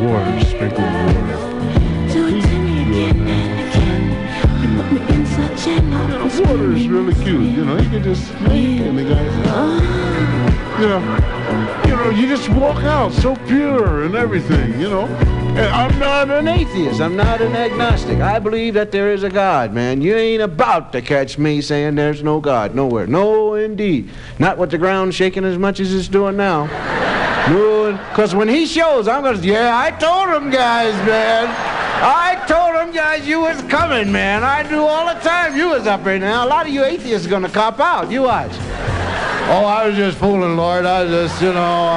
water, sprinkle water. Do it to me again and again. You put me in such a moment. The water is really cute, you know. You can just make it, and the guy, you know, you just walk out so pure and everything, you know. I'm not an atheist. I'm not an agnostic. I believe that there is a God, man. You ain't about to catch me saying there's no God nowhere. No, indeed. Not with the ground shaking as much as it's doing now. No, because when he shows, I'm going to say, yeah, I told him, guys, man. I told him, guys, you was coming, man. I knew all the time you was up right now. A lot of you atheists are going to cop out. You watch. Oh, I was just fooling, Lord. I was just, you know,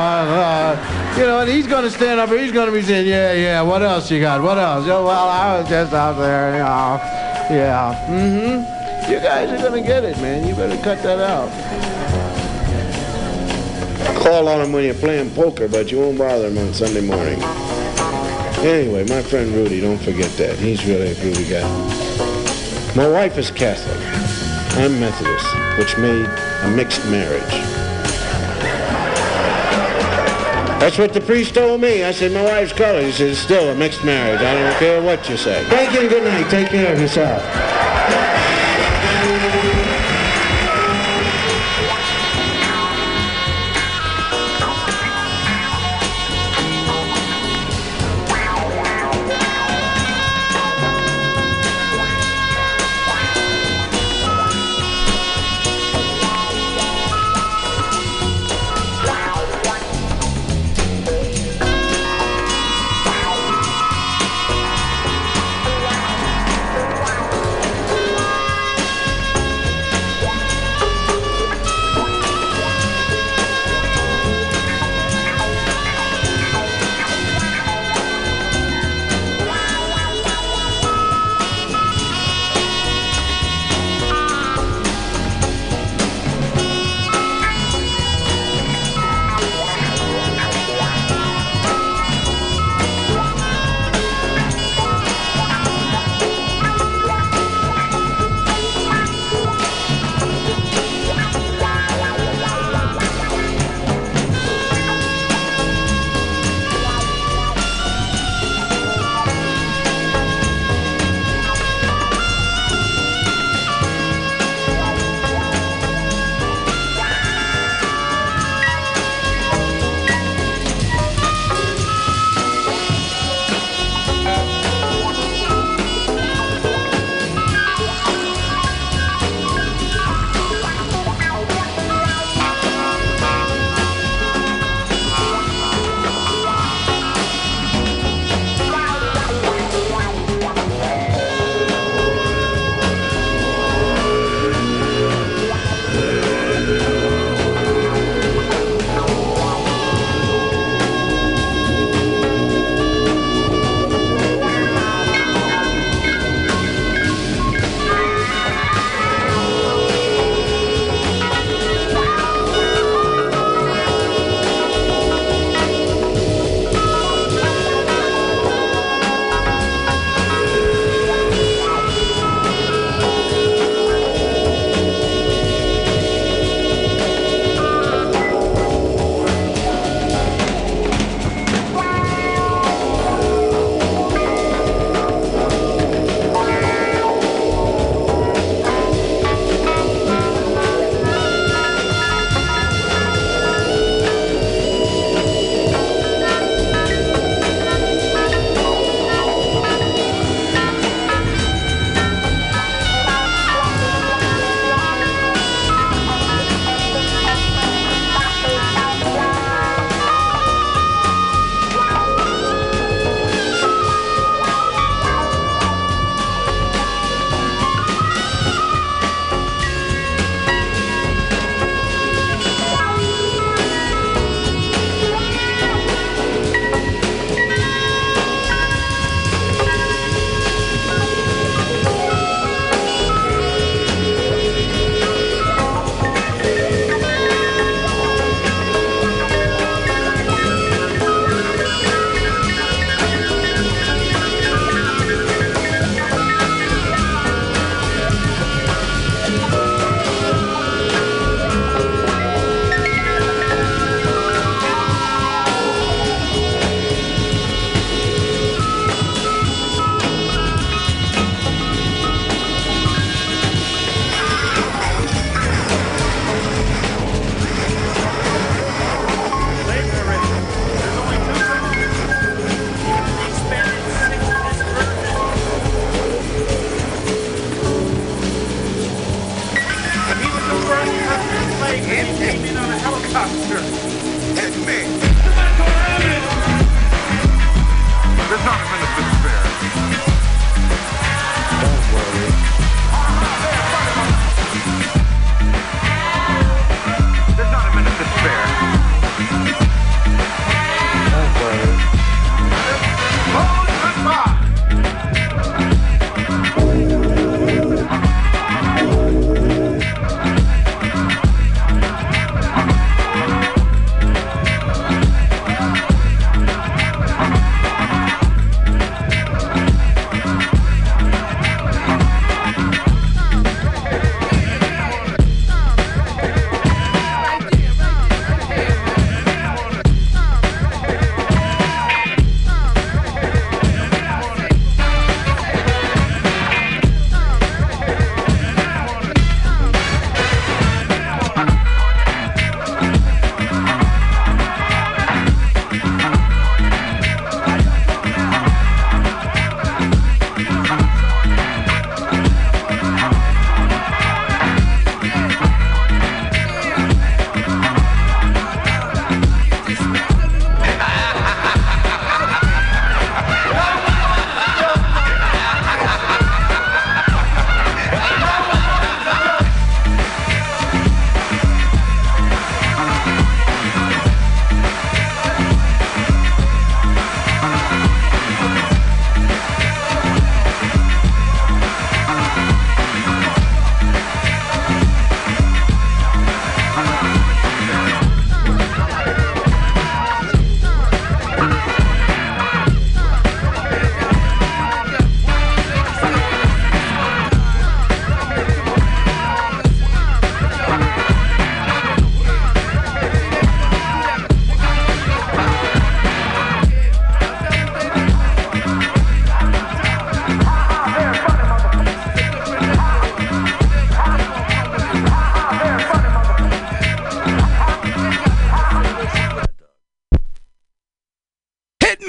and he's going to stand up here. He's going to be saying, yeah, what else you got? What else? Oh, well, I was just out there, you know. Yeah. Mm-hmm. You guys are going to get it, man. You better cut that out. Call on him when you're playing poker, but you won't bother him on Sunday morning. Anyway, my friend Rudy, don't forget that. He's really a groovy guy. My wife is Catholic. I'm Methodist, which made a mixed marriage. That's what the priest told me. I said, my wife's color. He said, it's still a mixed marriage. I don't care what you say. Thank you and good night. Take care of yourself.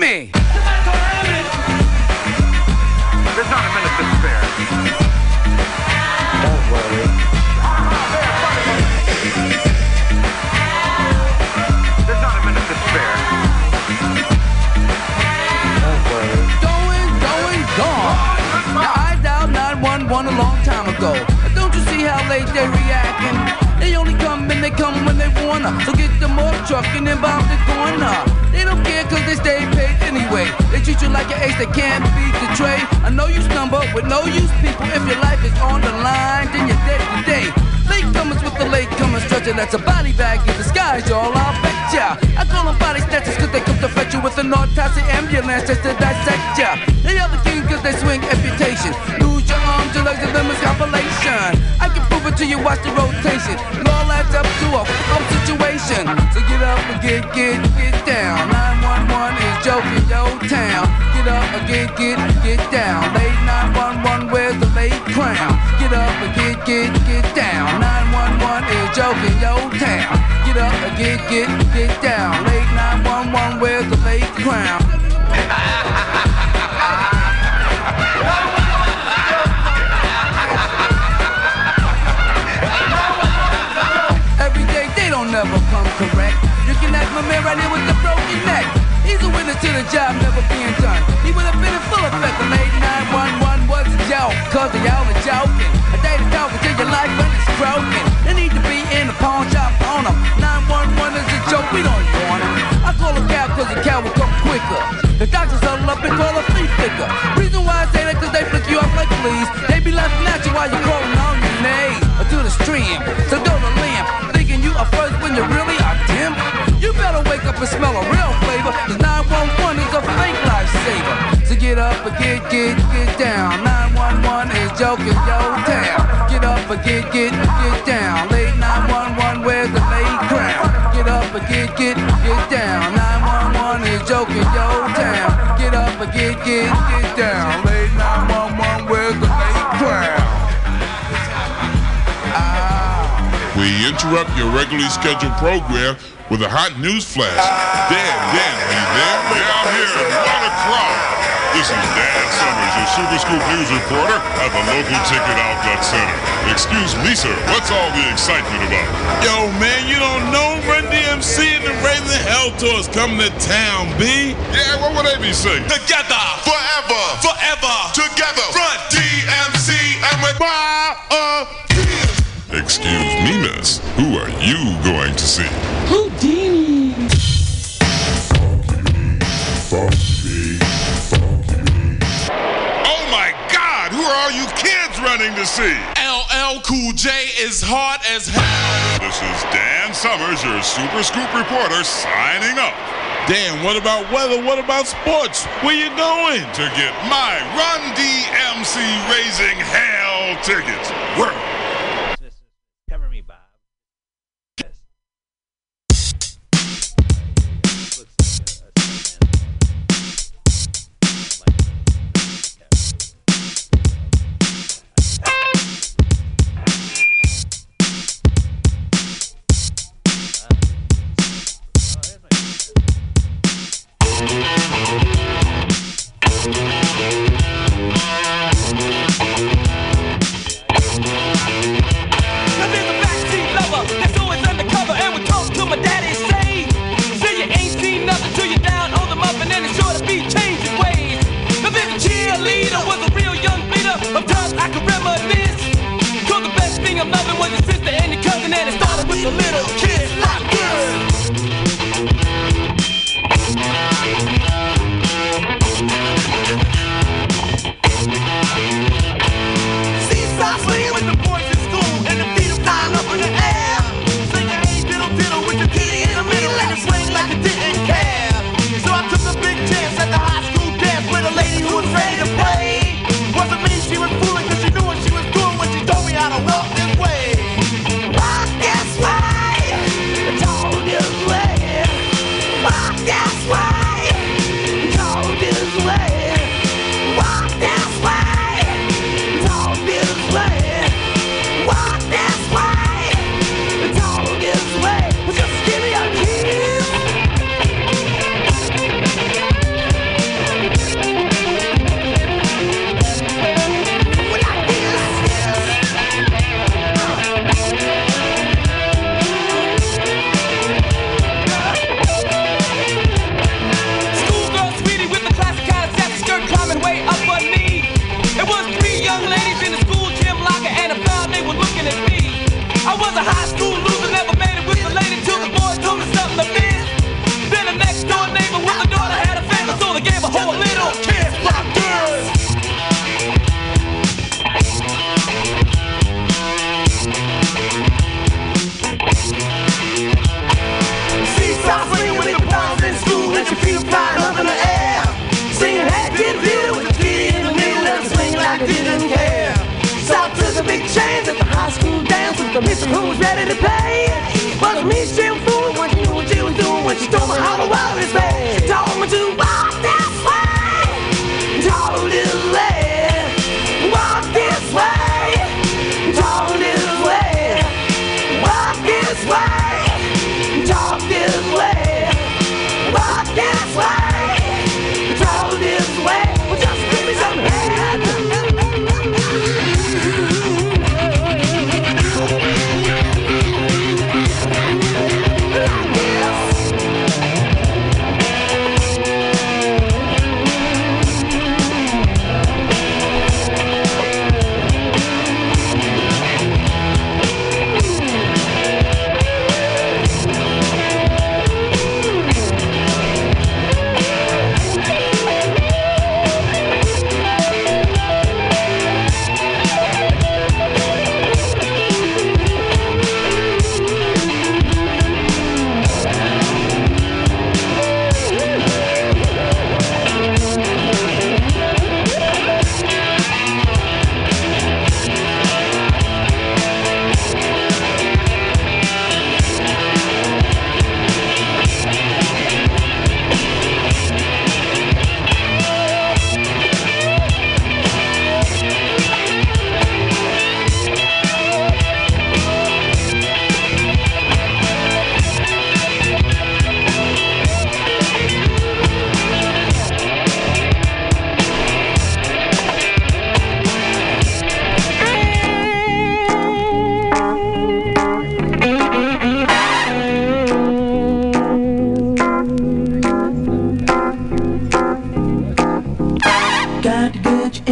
me! There's not a minute to spare. Don't worry. There's not a minute to spare. Don't worry. Going, gone. Now I dialed 911 a long time ago. Don't you see how late they're reacting? They only come and they come when they wanna. So get them off truck and then bomb the corner. They don't care cause they stay paid anyway. They treat you like your ace, they can't beat the tray. I know you stumble with no use people. If your life is on the line, then you're dead today. Latecomers with the latecomers stretching. That's a body bag in disguise, y'all, I'll bet ya. I call them body snatchers cause they come to fetch you with an autopsy ambulance just to dissect ya. They are the king cause they swing amputation. Lose your arms, your legs, and limbs, compilation. I can prove it to you, watch the rotation. It all adds up to a fucked situation. So get up and get down. 911 is joking your town. Get up and get down. Late 911, where's the late crown? Get up and get down. 911 is joking your town. Get up and get down. Late 911, where's the late crown? Every day they don't never come correct. You can ask my man right here with the broken neck. He's a witness to the job never being done. He would have been in full effect when late 911 was a joke. Cause they all are joking. A day to talk until your life when it's broken. They need to be in a pawn shop on them. 911 is a joke, we don't want them. I call a cab cause a cab will come quicker. The doctors huddle up and call a flea flicker. Reason why I say that cause they flick you off like fleas. They be laughing at you while you're crawling on your knees or to the stream, so don't limp. Thinking you are first when you really are dim. You better wake up and smell a real flavor. Cause 911 is a fake lifesaver. So get up and get down. 911 is joking your town. Get up and get down. Late 911, where's the late crown? Get up and get down. 911 is joking your town. Get up and get down. Late 911, where's the late crown? We interrupt your regularly scheduled program with a hot news flash. Dan, are you there? We're out here at 1 o'clock. This is Dan Summers, your Super Scoop News reporter at the local Ticket Outlet Center. Excuse me, sir, what's all the excitement about? Yo, man, you don't know Run-D.M.C. and the Raising Hell Tours coming to town, B? Yeah, what would they be saying? Together. Forever. Forever. Together. Run-D.M.C. and we're Excuse me, miss. Who are you going to see? Houdini. Oh my God! Who are all you kids running to see? LL Cool J is hard as hell. This is Dan Summers, your Super Scoop reporter, signing up. Dan, what about weather? What about sports? Where you going? To get my Run-D.M.C. Raising Hell tickets. Work. So Mr. Who's ready to play? Was me still fool? What you were doing when she told me how the world is made? She told me to walk this way, told it away. Walk this way, told it away. Walk this way, talk this way. Walk this way, told this way. Well, just give me some hand. Got to get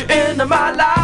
you in my life.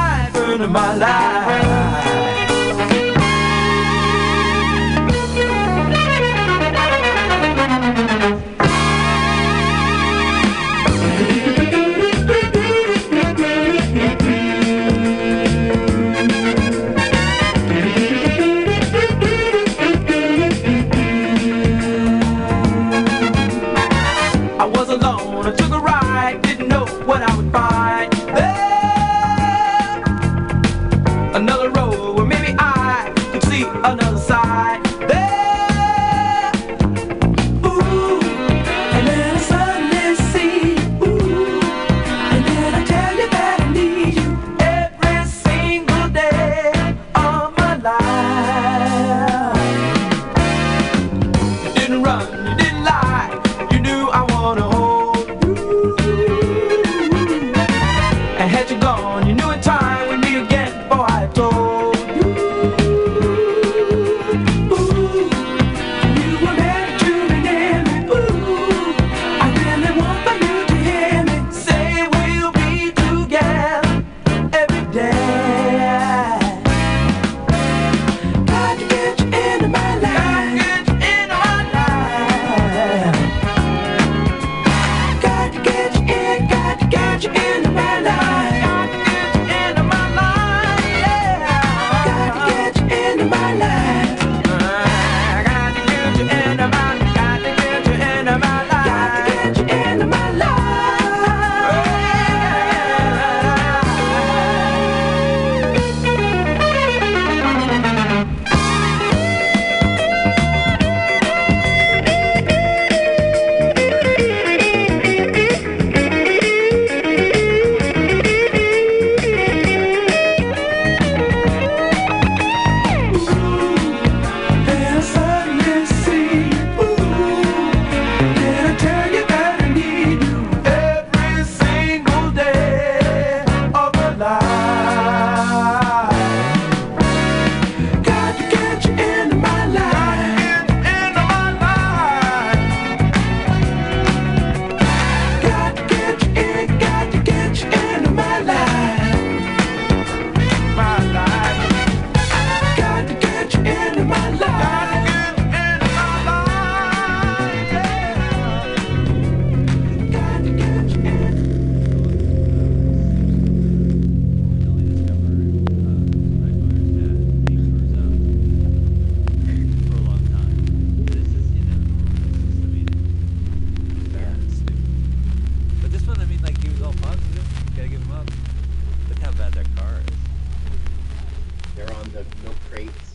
the milk crates.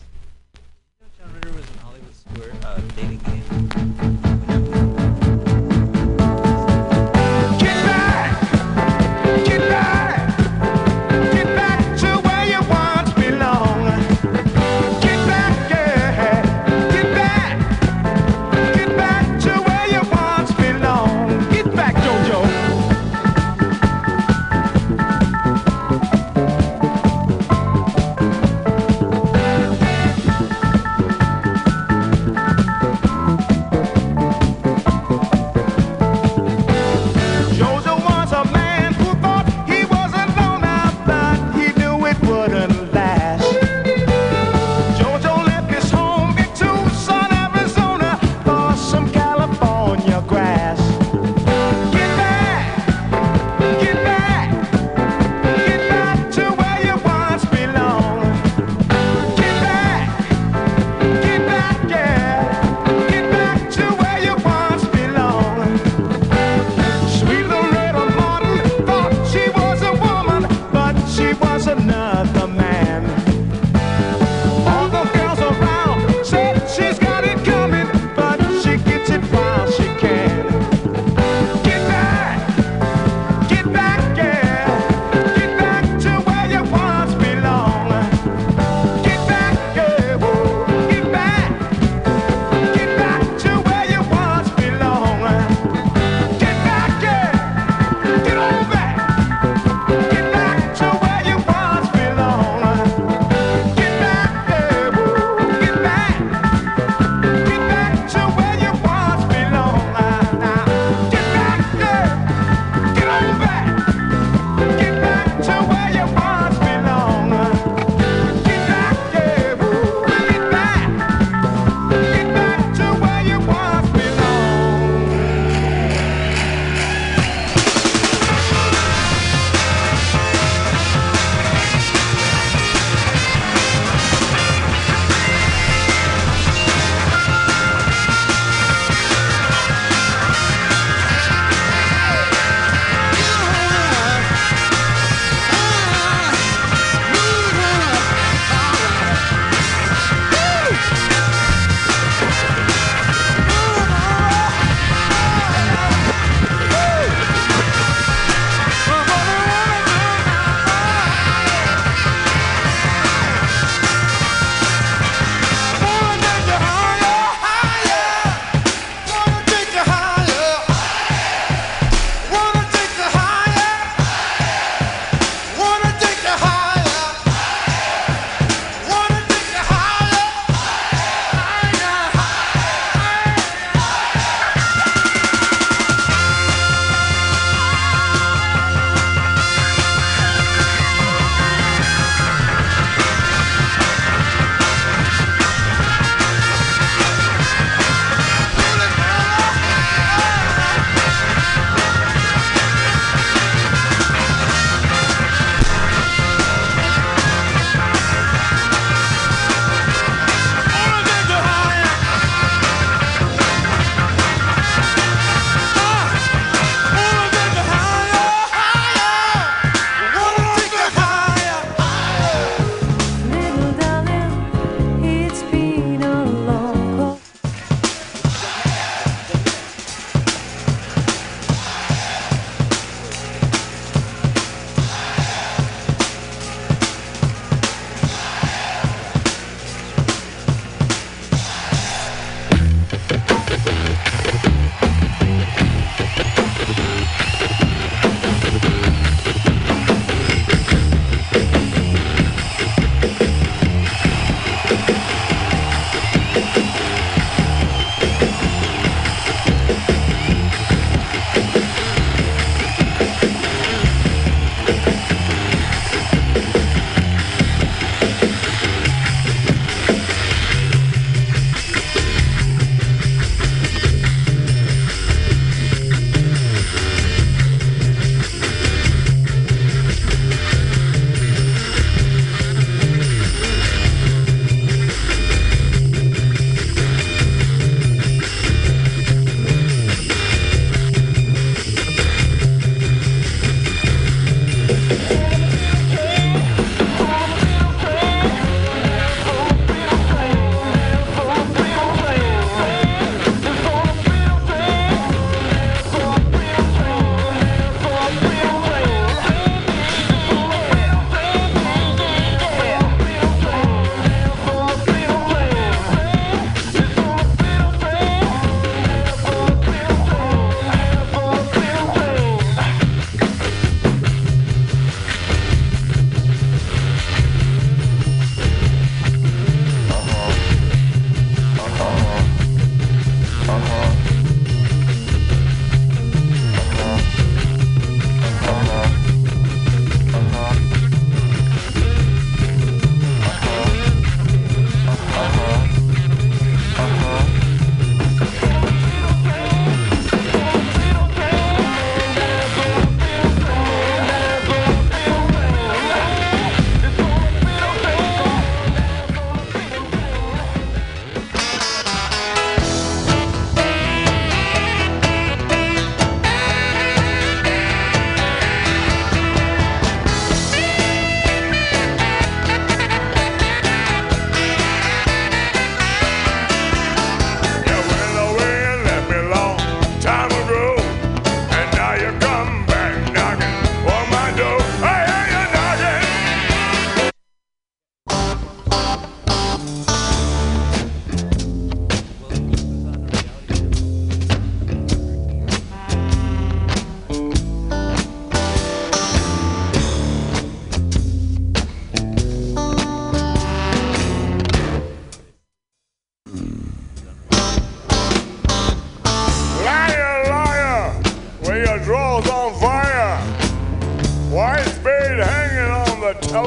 You know, John Ritter was in Hollywood Square dating game.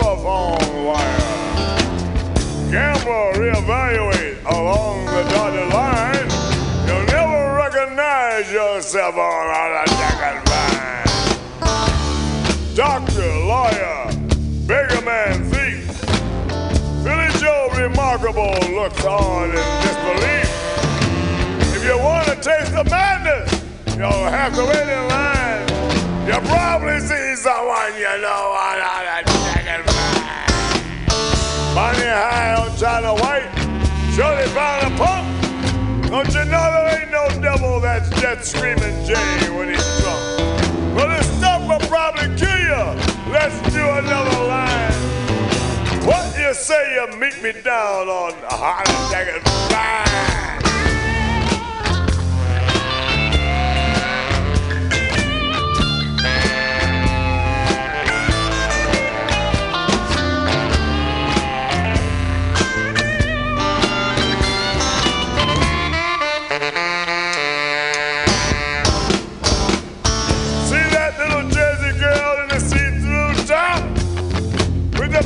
up on wire. Gamble, reevaluate along the dotted line. You'll never recognize yourself on a second line. Doctor, lawyer, beggar man, thief. Billy Joe remarkable looks on in disbelief. If you want to taste the madness, you'll have to wait in line. You'll probably see someone you know on a second line. Bonnie High on China White, surely found a pump. Don't you know there ain't no devil that's jet screaming Jay when he's drunk? Well, this stuff will probably kill you. Let's do another line. What you say you meet me down on a second line?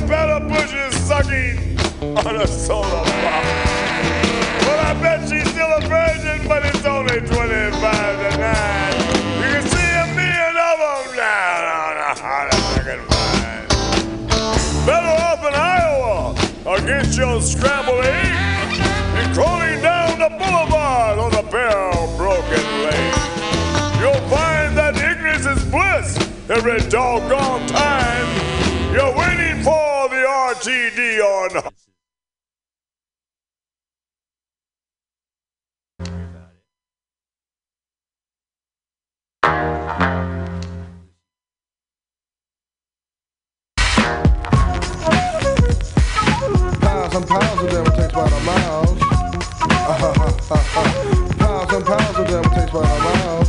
Better bushes sucking on a solar pop. Well, I bet she's still a virgin, but it's only 25 to 9. You can see a million of them down on a hot second line. Better off in Iowa or get your scrambled eggs and crawling down the boulevard on a pair of broken legs. You'll find that ignorance is bliss every doggone time. You're waiting for RTD on. Pounds and pounds of them takes about a mile. Pounds and pounds of them takes about a mile.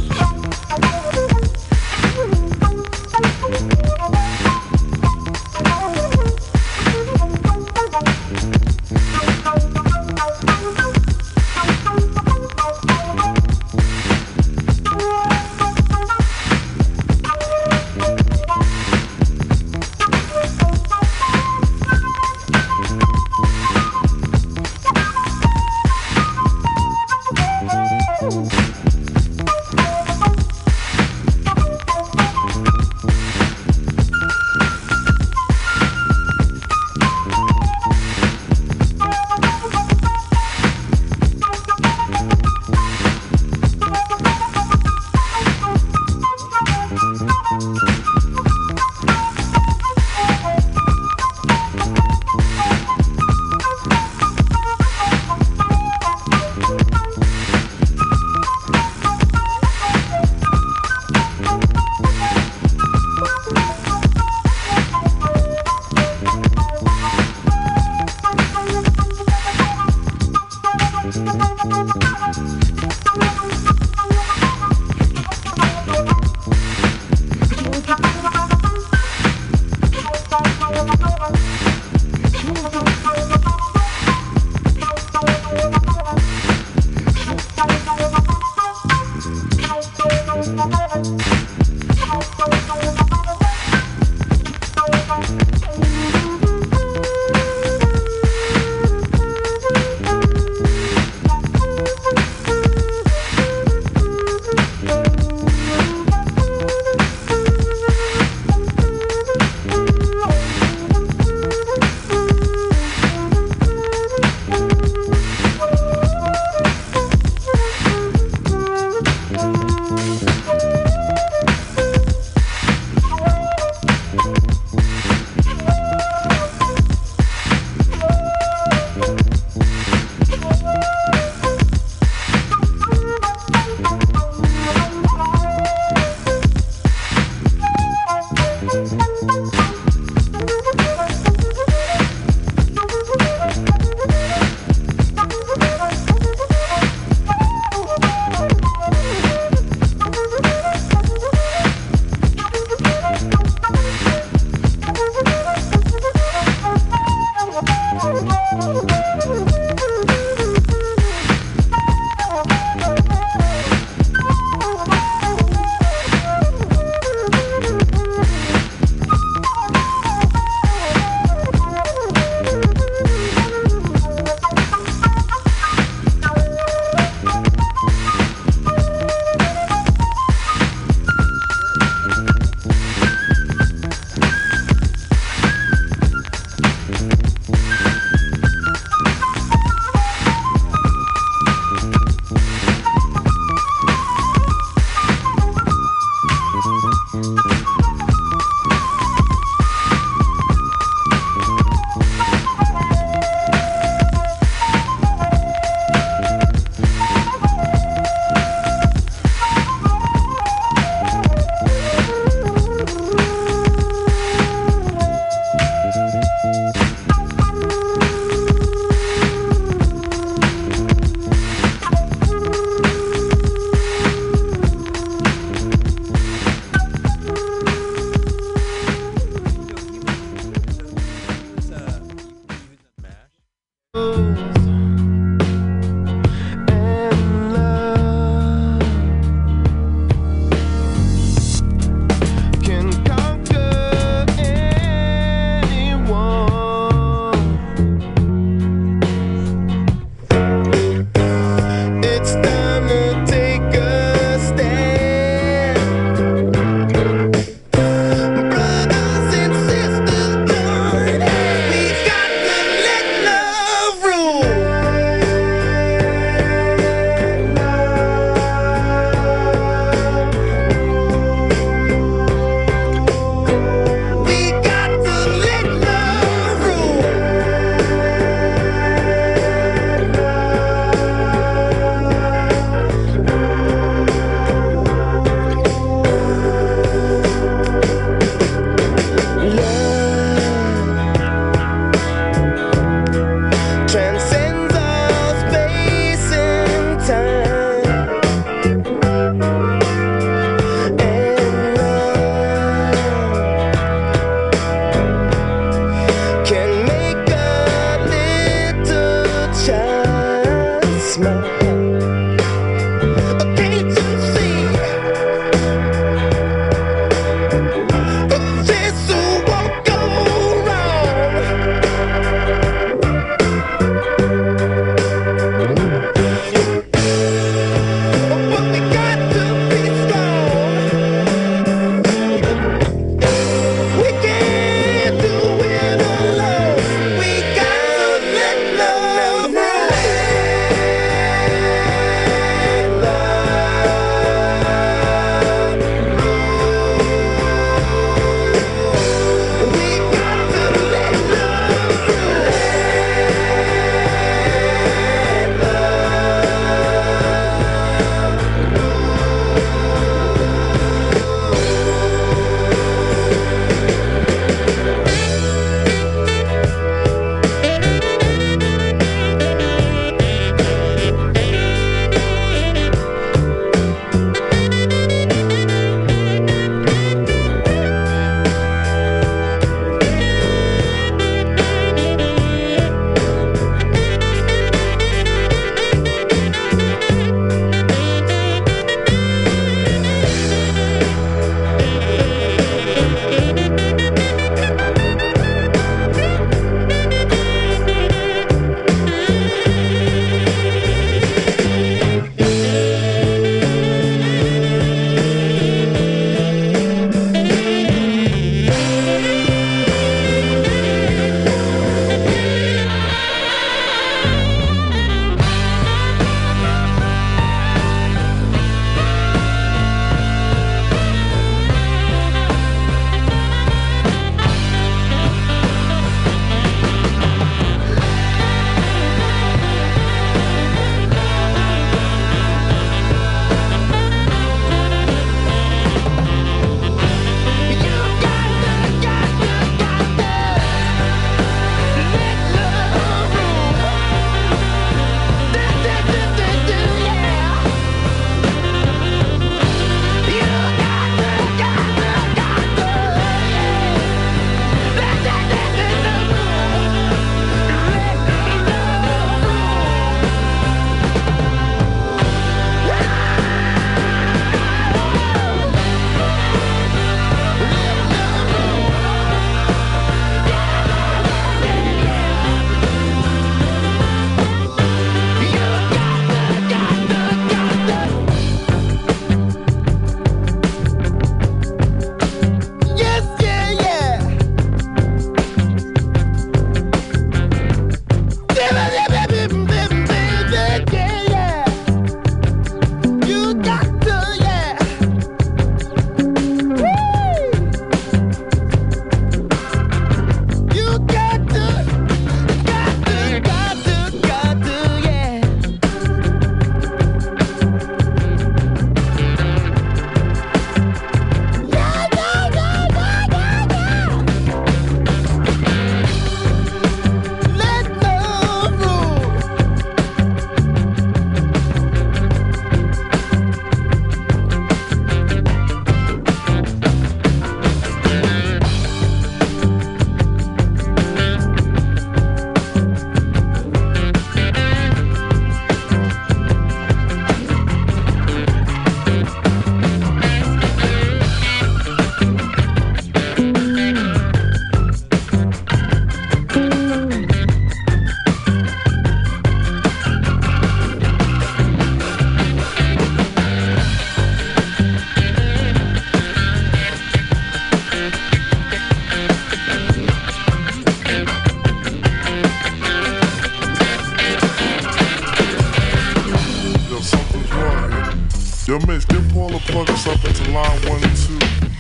I'ma plug us up into line 1 and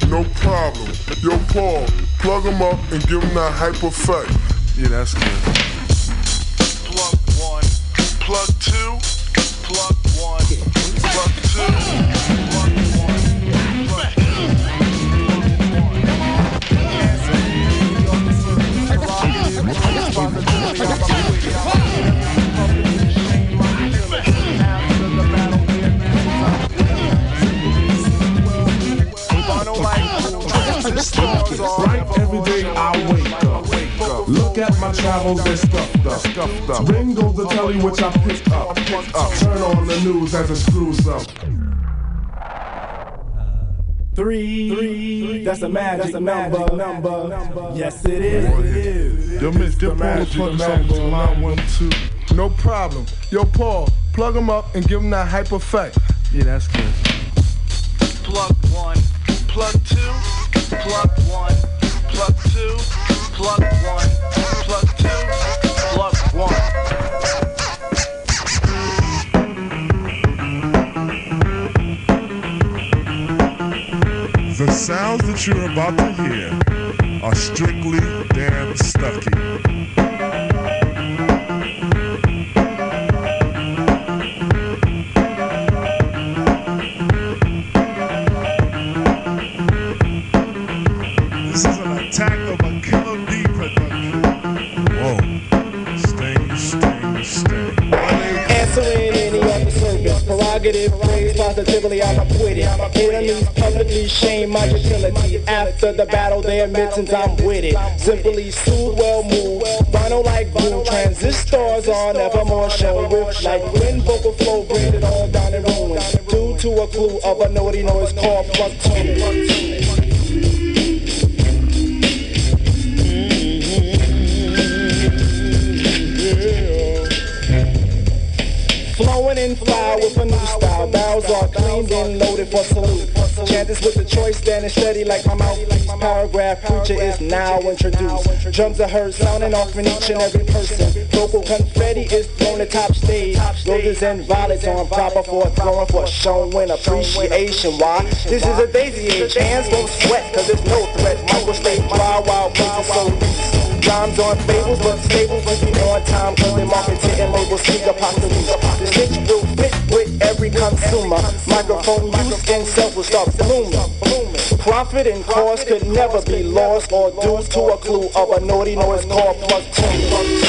2. No problem. Yo, Paul, plug him up and give him that hype effect. Yeah, that's good. Plug 1, plug 2, plug 1, plug 2. Every day I wake up, look at my travels, they're stuffed up. Ring goes the telly which I pick up, turn on the news as it screws up. Three, that's a magic number. Yes it is. Yo, Miss, the magic number, line 1, 2. No problem. Yo, Paul, plug him up and give him that hype effect. Yeah, that's good. Plug 1, plug 2. Plug 1, plug 2, plug 1, plug 2, plug 1. The sounds that you're about to hear are strictly damn stucky. Positively, I'm acquitted. Enemies publicly shame my utility. After the battle, their admittance, I'm with it. Simply sued, well moved. Vinyl like blue. Transistors are nevermore shown with like wind vocal flow, braided all down in ruins. Due to a clue of a naughty noise called plug tuning. Flowing in flower with a new style. Barrels are cleaned and loaded for salute. Chant this with the choice, standing steady like my mouthpiece. Paragraph preacher is now introduced. Drums are heard sounding off in each and every person. Vocal confetti is thrown at top stage. Roses and violets on proper for throwing for showing appreciation. Why? This is a daisy age. Hands don't sweat, cause there's no threat. Michael stay dry while making so easy. Rhymes on fables, but stable, but be on time, cause they market to and label speaker possibly. This niche will fit with every consumer. Microphone use and self will start blooming. Profit and cost could never be lost or due to a clue of a naughty noise called plug tuning.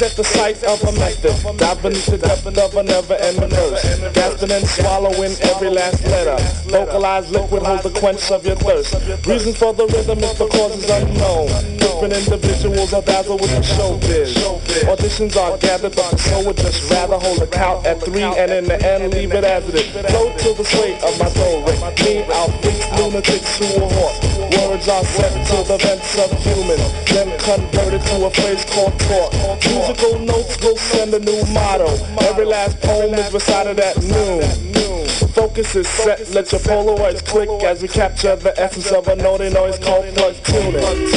At the sight of a method, dive beneath the depth of a never-ending thirst, gasping and swallowing every last letter. Localized liquid holds the quench of your thirst. Reason for the rhythm is the cause is unknown. Different individuals are dazzled with the showbiz. Auditions are gathered, but the soul would just rather hold a count at 3 and in the end leave it as it is. Flow to the sway of my soul ring. Me, I'll fix lunatics to a horse. Words are sent to the vents of humans, then converted to a phrase called talk. Musical notes will send a new motto. Every last poem is recited at noon. Focus is set, let your Polaroids click as we capture the essence of a naughty noise called plug tuning.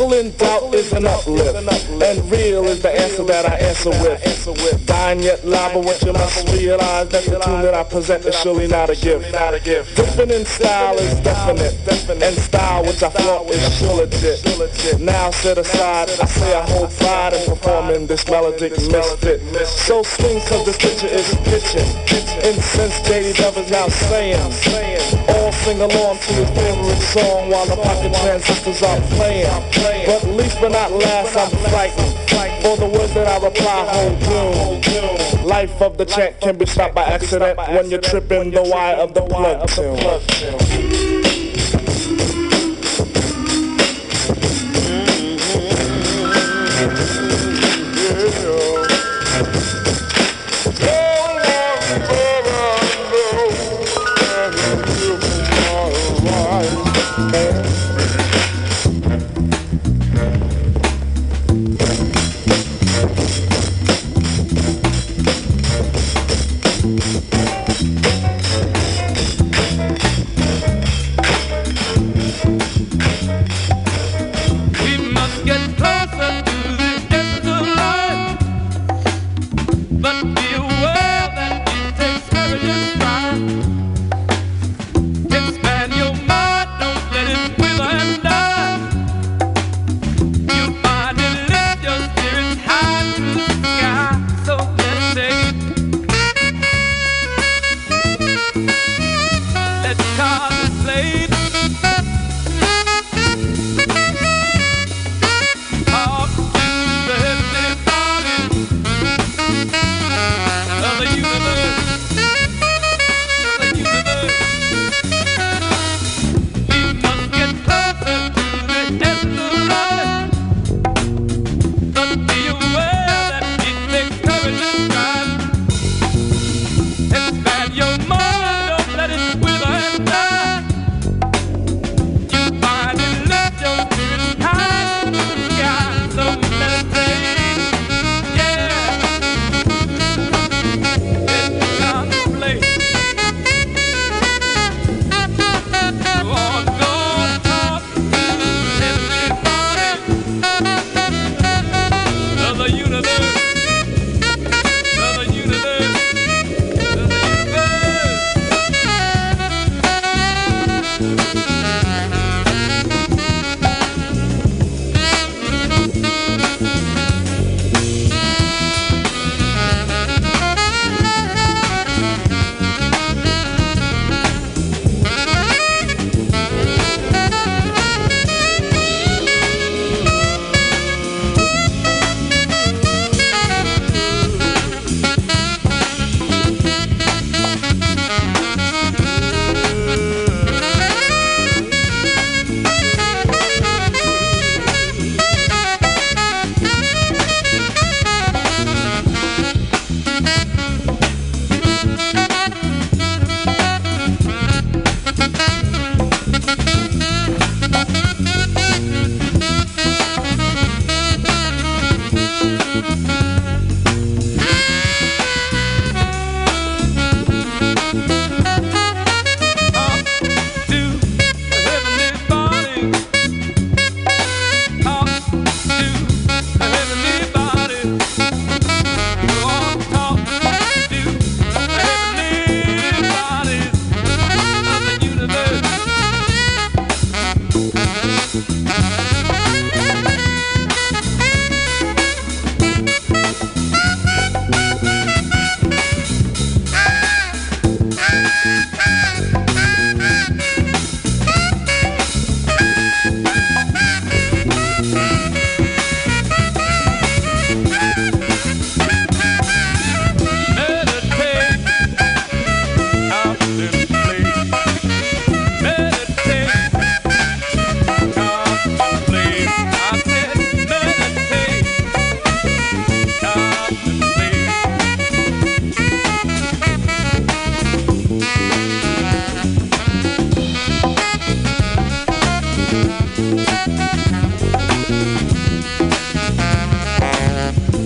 In doubt is an uplift, and real is the answer that I answer with. Dying yet labyrinth, you must realize that the tune that I present is surely not a gift. Different in style is definite, and style which I flaunt is sure legit. Now set aside, I say I hold pride in performing this melodic misfit. So swing cause this picture is pitching, and since J.D. Devers now saying, all sing along to his favorite song while the pocket transistors are playing. But least but not last, I'm frightened for the words that I reply hold doom. Life of the chant can be stopped by accident when you're tripping the wire of the plug tune.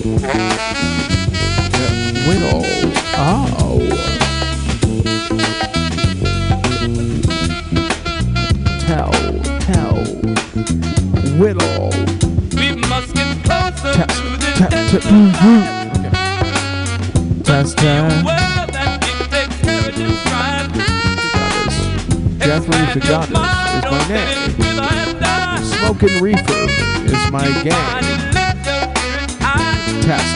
Whittle. Oh. Tell. Whittle. We must get closer to the okay. That's Jeffrey Degotis is my name. Smoking Reefer is my game. Test.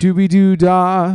Doobie doo da.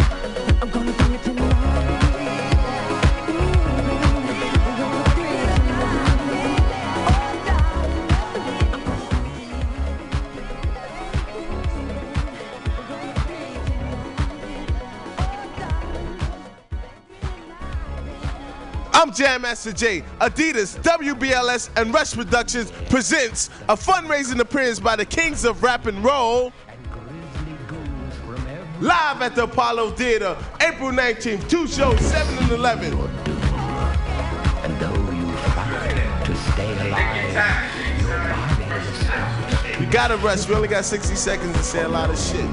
I'm gonna do it tonight. I'm Jam Master Jay. Adidas, WBLS, and Rush Productions presents a fundraising appearance by the Kings of Rap and Roll live at the Apollo Theater, April 19th, 2 shows, 7 and 11. And though you fight to stay alive, we gotta rush. We only got 60 seconds to say a lot of shit.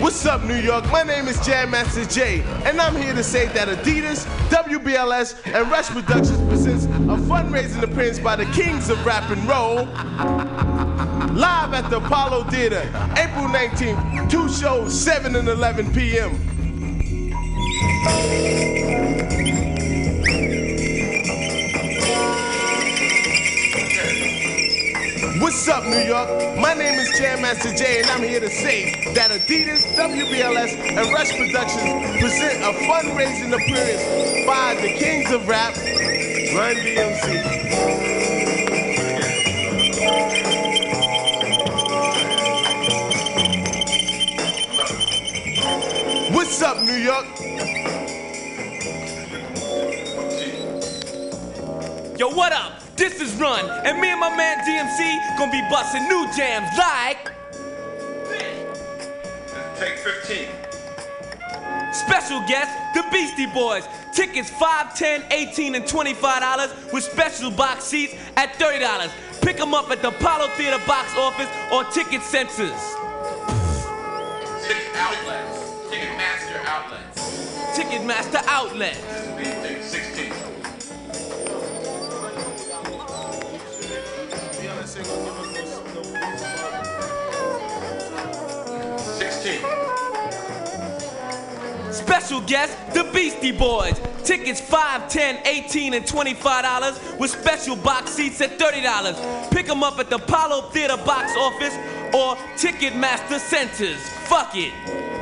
What's up, New York? My name is Jam Master Jay, and I'm here to say that Adidas, WBLS, and Rush Productions presents a fundraising appearance by the Kings of Rap and Roll live at the Apollo Theater, April 19th, 2 shows, 7 and 11 p.m. What's up, New York? My name is Jam Master Jay, and I'm here to say that Adidas, WBLS, and Rush Productions present a fundraising appearance by the Kings of Rap, Run-D.M.C. What's up, New York? Yo, what up? This is Run, and me and my man DMC gonna be busting new jams like Take 15. Special guests, the Beastie Boys. Tickets $5, $10, $18, and $25 with special box seats at $30. Pick them up at the Apollo Theater box office or ticket censors. Ticket outlets. Ticketmaster outlets. Ticketmaster outlets. Ticketmaster outlets. 16. Special guest, the Beastie Boys. Tickets $5, $10, $18, and $25 with special box seats at $30. Pick them up at the Apollo Theater box office or Ticketmaster centers. Fuck it.